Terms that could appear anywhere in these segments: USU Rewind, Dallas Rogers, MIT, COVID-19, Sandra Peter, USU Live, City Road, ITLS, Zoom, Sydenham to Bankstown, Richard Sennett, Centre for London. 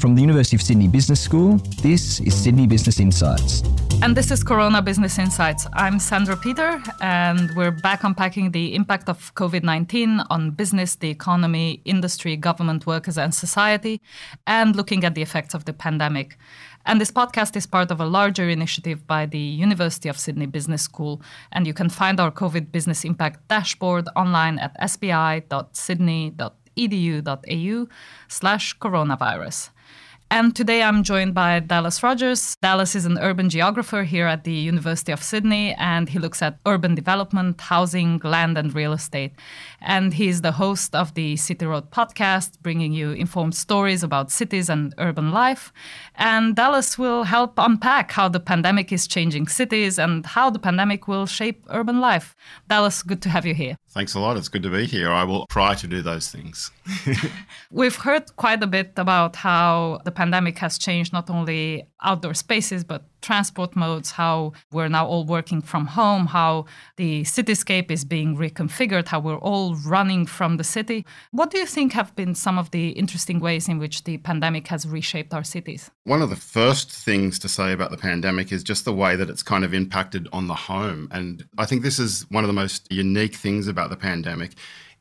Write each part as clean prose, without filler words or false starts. From the University of Sydney Business School, this is Sydney Business Insights. And this is Corona Business Insights. I'm Sandra Peter, and we're back unpacking the impact of COVID-19 on business, the economy, industry, government, workers, and society, and looking at the effects of the pandemic. And this podcast is part of a larger initiative by the University of Sydney Business School, and you can find our COVID Business Impact Dashboard online at sbi.sydney.edu.au/coronavirus. And today I'm joined by Dallas Rogers. Dallas is an urban geographer here at the University of Sydney, and he looks at urban development, housing, land and real estate. And he's the host of the City Road podcast, bringing you informed stories about cities and urban life. And Dallas will help unpack how the pandemic is changing cities and how the pandemic will shape urban life. Dallas, good to have you here. Thanks a lot. It's good to be here. I will try to do those things. We've heard quite a bit about how the pandemic has changed not only outdoor spaces, but transport modes, how we're now all working from home, how the cityscape is being reconfigured, how we're all running from the city. What do you think have been some of the interesting ways in which the pandemic has reshaped our cities? One of the first things to say about the pandemic is just the way that it's kind of impacted on the home. And I think this is one of the most unique things about the pandemic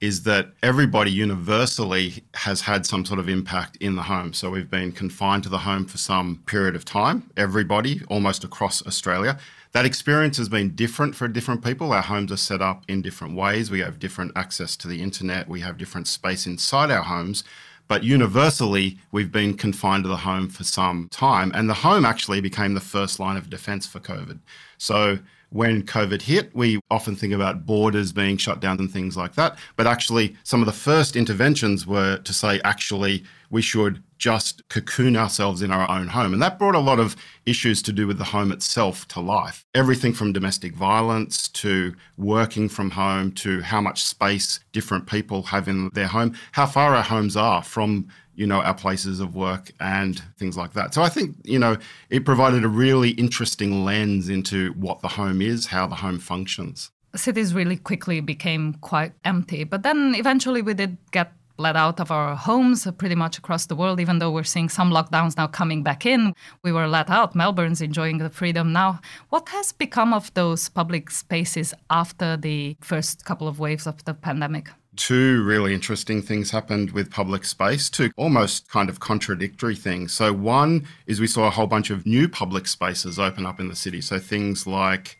is that everybody universally has had some sort of impact in the home. So we've been confined to the home for some period of time, everybody, almost across Australia. That experience has been different for different people. Our homes are set up in different ways. We have different access to the internet. We have different space inside our homes. But universally, we've been confined to the home for some time. And the home actually became the first line of defense for COVID. So when COVID hit, we often think about borders being shut down and things like that. But actually, some of the first interventions were to say, actually, we should just cocoon ourselves in our own home. And that brought a lot of issues to do with the home itself to life. Everything from domestic violence to working from home to how much space different people have in their home, how far our homes are from our places of work and things like that. So I think, it provided a really interesting lens into what the home is, how the home functions. Cities really quickly became quite empty, but then eventually we did get let out of our homes pretty much across the world, even though we're seeing some lockdowns now coming back in. We were let out. Melbourne's enjoying the freedom now. What has become of those public spaces after the first couple of waves of the pandemic? Two really interesting things happened with public space, two almost kind of contradictory things. So one is we saw a whole bunch of new public spaces open up in the city. So things like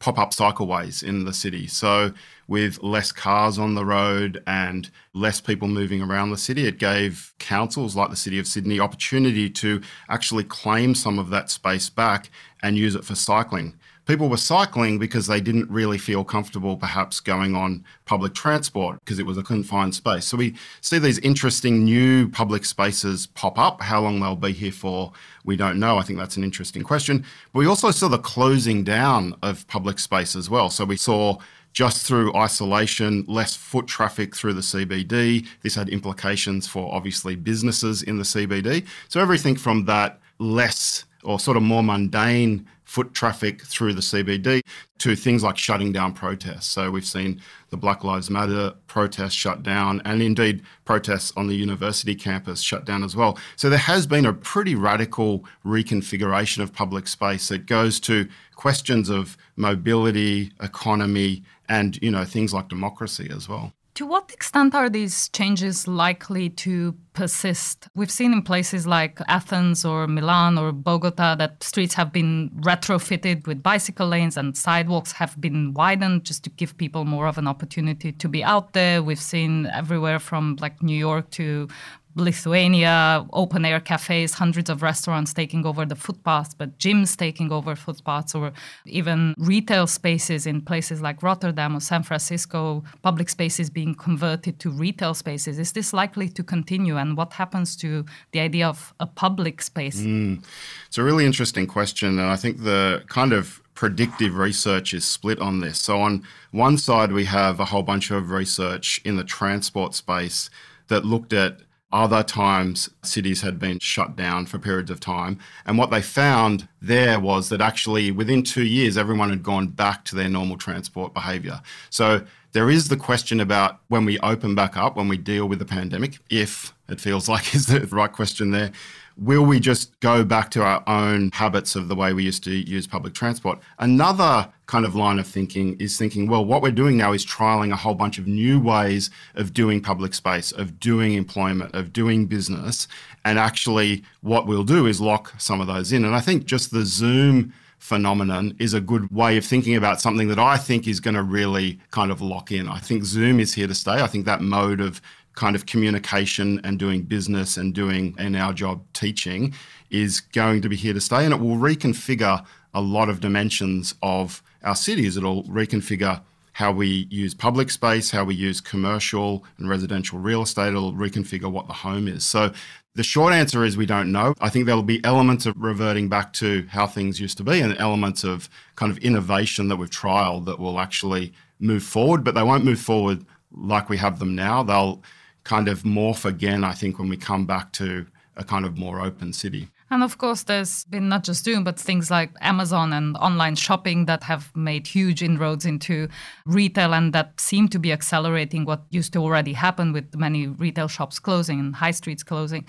pop-up cycleways in the city. So with less cars on the road and less people moving around the city, it gave councils like the City of Sydney opportunity to actually claim some of that space back and use it for cycling. People were cycling because they didn't really feel comfortable perhaps going on public transport because it was a confined space. So we see these interesting new public spaces pop up. How long they'll be here for, we don't know. I think that's an interesting question. But we also saw the closing down of public space as well. So we saw just through isolation, less foot traffic through the CBD. This had implications for obviously businesses in the CBD. So everything from that less or sort of more mundane foot traffic through the CBD to things like shutting down protests. So we've seen the Black Lives Matter protests shut down and indeed protests on the university campus shut down as well. So there has been a pretty radical reconfiguration of public space that goes to questions of mobility, economy, and, things like democracy as well. To what extent are these changes likely to persist? We've seen in places like Athens or Milan or Bogota that streets have been retrofitted with bicycle lanes and sidewalks have been widened just to give people more of an opportunity to be out there. We've seen everywhere from New York to Lithuania, open-air cafes, hundreds of restaurants taking over the footpaths, but gyms taking over footpaths, or even retail spaces in places like Rotterdam or San Francisco, public spaces being converted to retail spaces. Is this likely to continue? And what happens to the idea of a public space? It's a really interesting question. And I think the kind of predictive research is split on this. So on one side, we have a whole bunch of research in the transport space that looked at other times cities had been shut down for periods of time. And what they found there was that actually within 2 years, everyone had gone back to their normal transport behaviour. So there is the question about when we open back up, when we deal with the pandemic, if it feels like is the right question there. Will we just go back to our own habits of the way we used to use public transport? Another kind of line of thinking is thinking, well, what we're doing now is trialling a whole bunch of new ways of doing public space, of doing employment, of doing business. And actually what we'll do is lock some of those in. And I think just the Zoom phenomenon is a good way of thinking about something that I think is going to really kind of lock in. I think Zoom is here to stay. I think that mode of kind of communication and doing business and doing, in our job, teaching is going to be here to stay, and it will reconfigure a lot of dimensions of our cities. It'll reconfigure how we use public space, how we use commercial and residential real estate. It'll reconfigure what the home is. So the short answer is we don't know. I think there'll be elements of reverting back to how things used to be and elements of kind of innovation that we've trialed that will actually move forward, but they won't move forward like we have them now. They'll kind of morph again, I think, when we come back to a kind of more open city. And of course, there's been not just Zoom, but things like Amazon and online shopping that have made huge inroads into retail and that seem to be accelerating what used to already happen with many retail shops closing and high streets closing.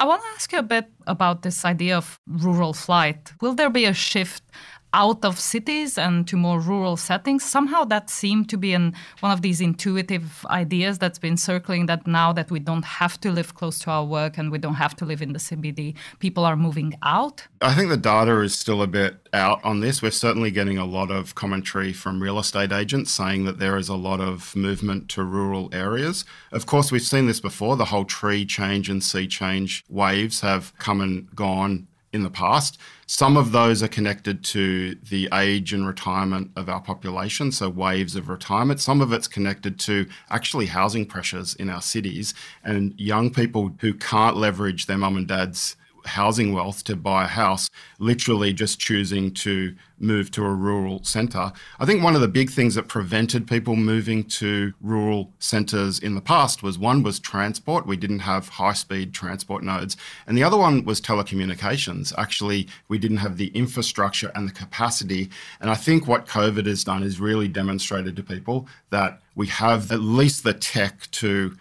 I want to ask you a bit about this idea of rural flight. Will there be a shift out of cities and to more rural settings? Somehow that seemed to be one of these intuitive ideas that's been circling, that now that we don't have to live close to our work and we don't have to live in the CBD, people are moving out. I think the data is still a bit out on this. We're certainly getting a lot of commentary from real estate agents saying that there is a lot of movement to rural areas. Of course, we've seen this before. The whole tree change and sea change waves have come and gone in the past. Some of those are connected to the age and retirement of our population, so waves of retirement. Some of it's connected to actually housing pressures in our cities and young people who can't leverage their mum and dad's housing wealth to buy a house, literally just choosing to move to a rural centre. I think one of the big things that prevented people moving to rural centres in the past was, one was transport. We didn't have high-speed transport nodes. And the other one was telecommunications. Actually, we didn't have the infrastructure and the capacity. And I think what COVID has done is really demonstrated to people that we have at least the tech to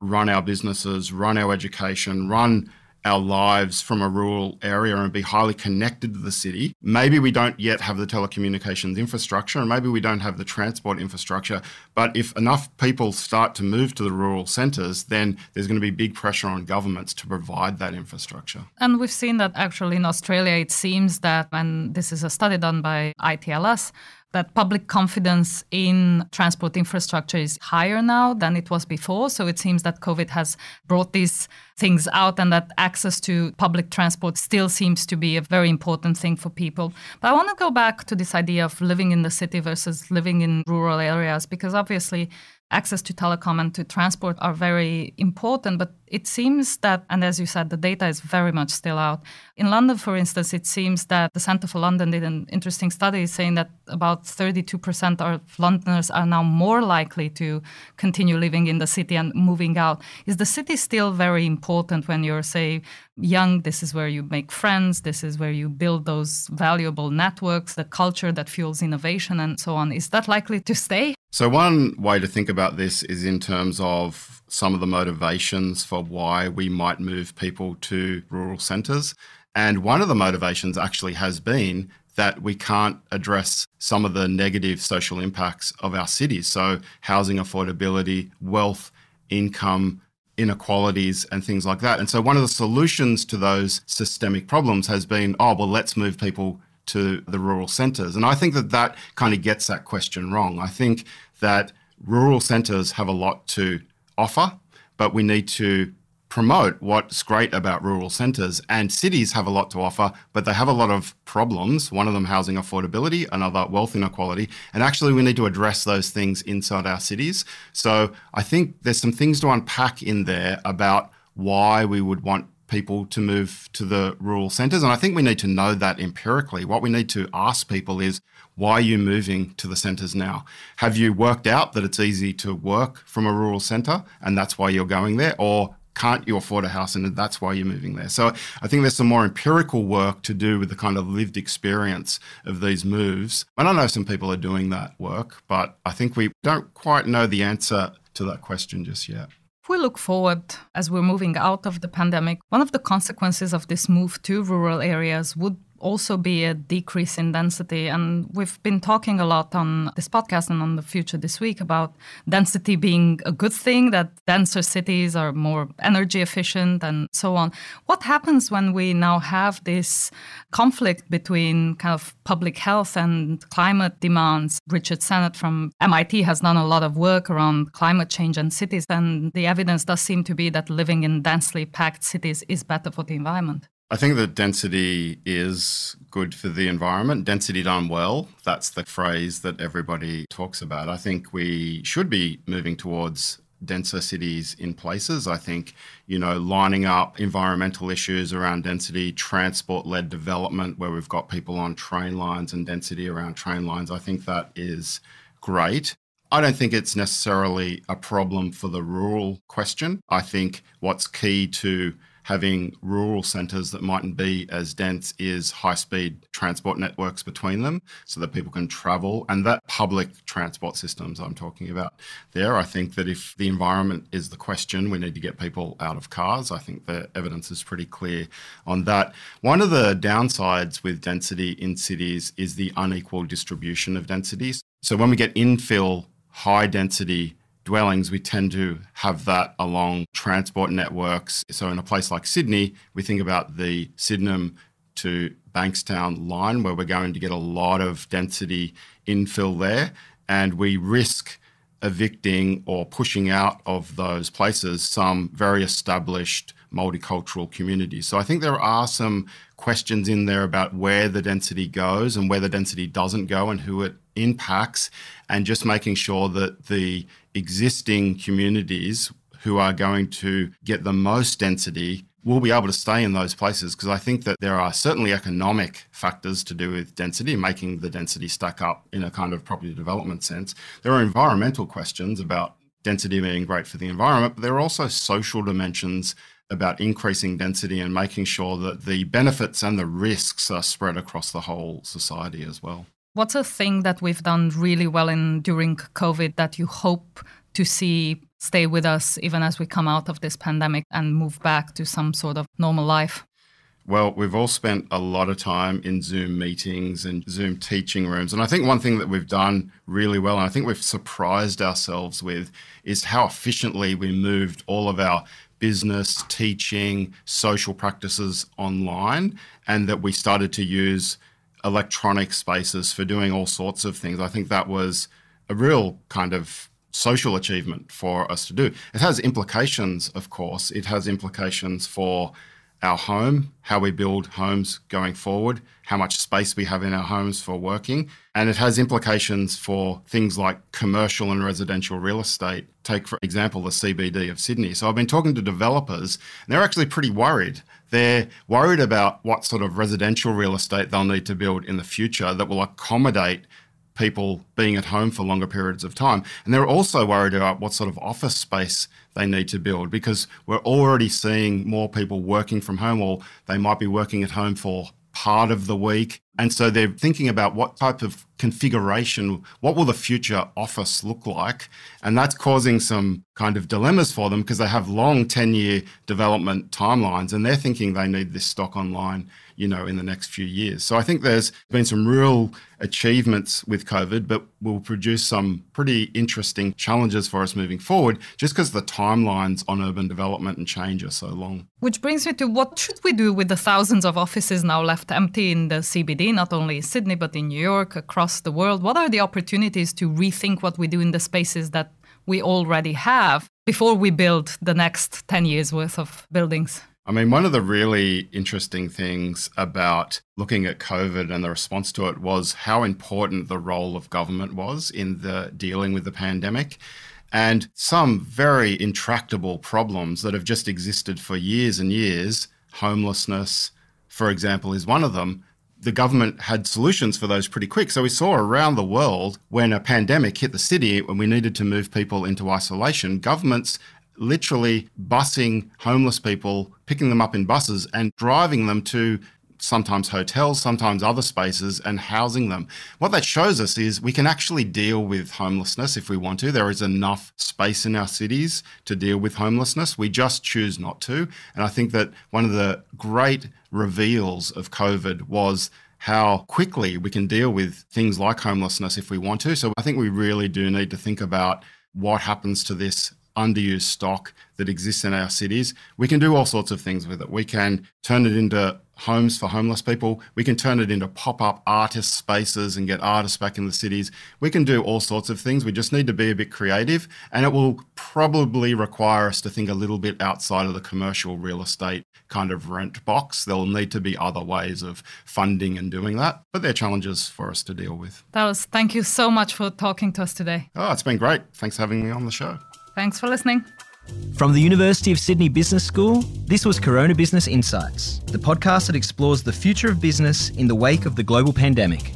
run our businesses, run our education, run our lives from a rural area and be highly connected to the city. Maybe we don't yet have the telecommunications infrastructure and maybe we don't have the transport infrastructure, but if enough people start to move to the rural centres, then there's going to be big pressure on governments to provide that infrastructure. And we've seen that actually in Australia, it seems that, and this is a study done by ITLS, that public confidence in transport infrastructure is higher now than it was before. So it seems that COVID has brought these things out and that access to public transport still seems to be a very important thing for people. But I want to go back to this idea of living in the city versus living in rural areas, because obviously access to telecom and to transport are very important, but it seems that, and as you said, the data is very much still out. In London, for instance, it seems that the Centre for London did an interesting study saying that about 32% of Londoners are now more likely to continue living in the city and moving out. Is the city still very important when you're, say, young? This is where you make friends. This is where you build those valuable networks, the culture that fuels innovation and so on. Is that likely to stay? So one way to think about this is in terms of some of the motivations for why we might move people to rural centres. And one of the motivations actually has been that we can't address some of the negative social impacts of our cities. So housing affordability, wealth, income, inequalities and things like that. And so one of the solutions to those systemic problems has been, oh, well, let's move people to the rural centres. And I think that that kind of gets that question wrong. I think that rural centres have a lot to offer, but we need to promote what's great about rural centres. And cities have a lot to offer, but they have a lot of problems. One of them, housing affordability, another, wealth inequality. And actually, we need to address those things inside our cities. So I think there's some things to unpack in there about why we would want people to move to the rural centres. And I think we need to know that empirically. What we need to ask people is, why are you moving to the centres now? Have you worked out that it's easy to work from a rural centre and that's why you're going there? Or can't you afford a house and that's why you're moving there? So I think there's some more empirical work to do with the kind of lived experience of these moves. And I know some people are doing that work, but I think we don't quite know the answer to that question just yet. If we look forward as we're moving out of the pandemic, one of the consequences of this move to rural areas would also be a decrease in density. And we've been talking a lot on this podcast and on The Future this week about density being a good thing, that denser cities are more energy efficient and so on. What happens when we now have this conflict between kind of public health and climate demands? Richard Sennett from MIT has done a lot of work around climate change and cities, and the evidence does seem to be that living in densely packed cities is better for the environment. I think that density is good for the environment. Density done well, that's the phrase that everybody talks about. I think we should be moving towards denser cities in places. I think, lining up environmental issues around density, transport-led development, where we've got people on train lines and density around train lines, I think that is great. I don't think it's necessarily a problem for the rural question. I think what's key to having rural centres that mightn't be as dense is high-speed transport networks between them so that people can travel. And that public transport systems I'm talking about there, I think that if the environment is the question, we need to get people out of cars. I think the evidence is pretty clear on that. One of the downsides with density in cities is the unequal distribution of densities. So when we get infill, high-density dwellings, we tend to have that along transport networks. So in a place like Sydney, we think about the Sydenham to Bankstown line, where we're going to get a lot of density infill there, and we risk evicting or pushing out of those places some very established multicultural communities. So I think there are some questions in there about where the density goes and where the density doesn't go and who it impacts, and just making sure that the existing communities who are going to get the most density will be able to stay in those places, because I think that there are certainly economic factors to do with density, making the density stack up in a kind of property development sense. There are environmental questions about density being great for the environment, but there are also social dimensions about increasing density and making sure that the benefits and the risks are spread across the whole society as well. What's a thing that we've done really well during COVID that you hope to see stay with us even as we come out of this pandemic and move back to some sort of normal life? Well, we've all spent a lot of time in Zoom meetings and Zoom teaching rooms. And I think one thing that we've done really well, and I think we've surprised ourselves with, is how efficiently we moved all of our business, teaching, social practices online, and that we started to use electronic spaces for doing all sorts of things. I think that was a real kind of social achievement for us to do. It has implications, of course. It has implications for our home, how we build homes going forward, how much space we have in our homes for working. And it has implications for things like commercial and residential real estate. Take, for example, the CBD of Sydney. So I've been talking to developers, and they're actually pretty worried. They're worried about what sort of residential real estate they'll need to build in the future that will accommodate people being at home for longer periods of time. And they're also worried about what sort of office space they need to build, because we're already seeing more people working from home, or they might be working at home for part of the week. And so they're thinking about what type of configuration, what will the future office look like? And that's causing some kind of dilemmas for them, because they have long 10-year development timelines and they're thinking they need this stock online, in the next few years. So I think there's been some real achievements with COVID, but will produce some pretty interesting challenges for us moving forward, just because the timelines on urban development and change are so long. Which brings me to, what should we do with the thousands of offices now left empty in the CBD, not only in Sydney, but in New York, across the world? What are the opportunities to rethink what we do in the spaces that we already have before we build the next 10 years worth of buildings? One of the really interesting things about looking at COVID and the response to it was how important the role of government was in the dealing with the pandemic, and some very intractable problems that have just existed for years and years. Homelessness, for example, is one of them. The government had solutions for those pretty quick. So we saw around the world, when a pandemic hit the city, when we needed to move people into isolation, governments literally busing homeless people, picking them up in buses and driving them to sometimes hotels, sometimes other spaces, and housing them. What that shows us is we can actually deal with homelessness if we want to. There is enough space in our cities to deal with homelessness. We just choose not to. And I think that one of the great reveals of COVID was how quickly we can deal with things like homelessness if we want to. So I think we really do need to think about what happens to this underused stock that exists in our cities. We can do all sorts of things with it. We can turn it into homes for homeless people. We can turn it into pop-up artist spaces and get artists back in the cities. We can do all sorts of things. We just need to be a bit creative, and it will probably require us to think a little bit outside of the commercial real estate kind of rent box. There'll need to be other ways of funding and doing that, but they're challenges for us to deal with. Thank you so much for talking to us today. Oh, it's been great. Thanks for having me on the show. Thanks for listening. From the University of Sydney Business School, this was Corona Business Insights, the podcast that explores the future of business in the wake of the global pandemic.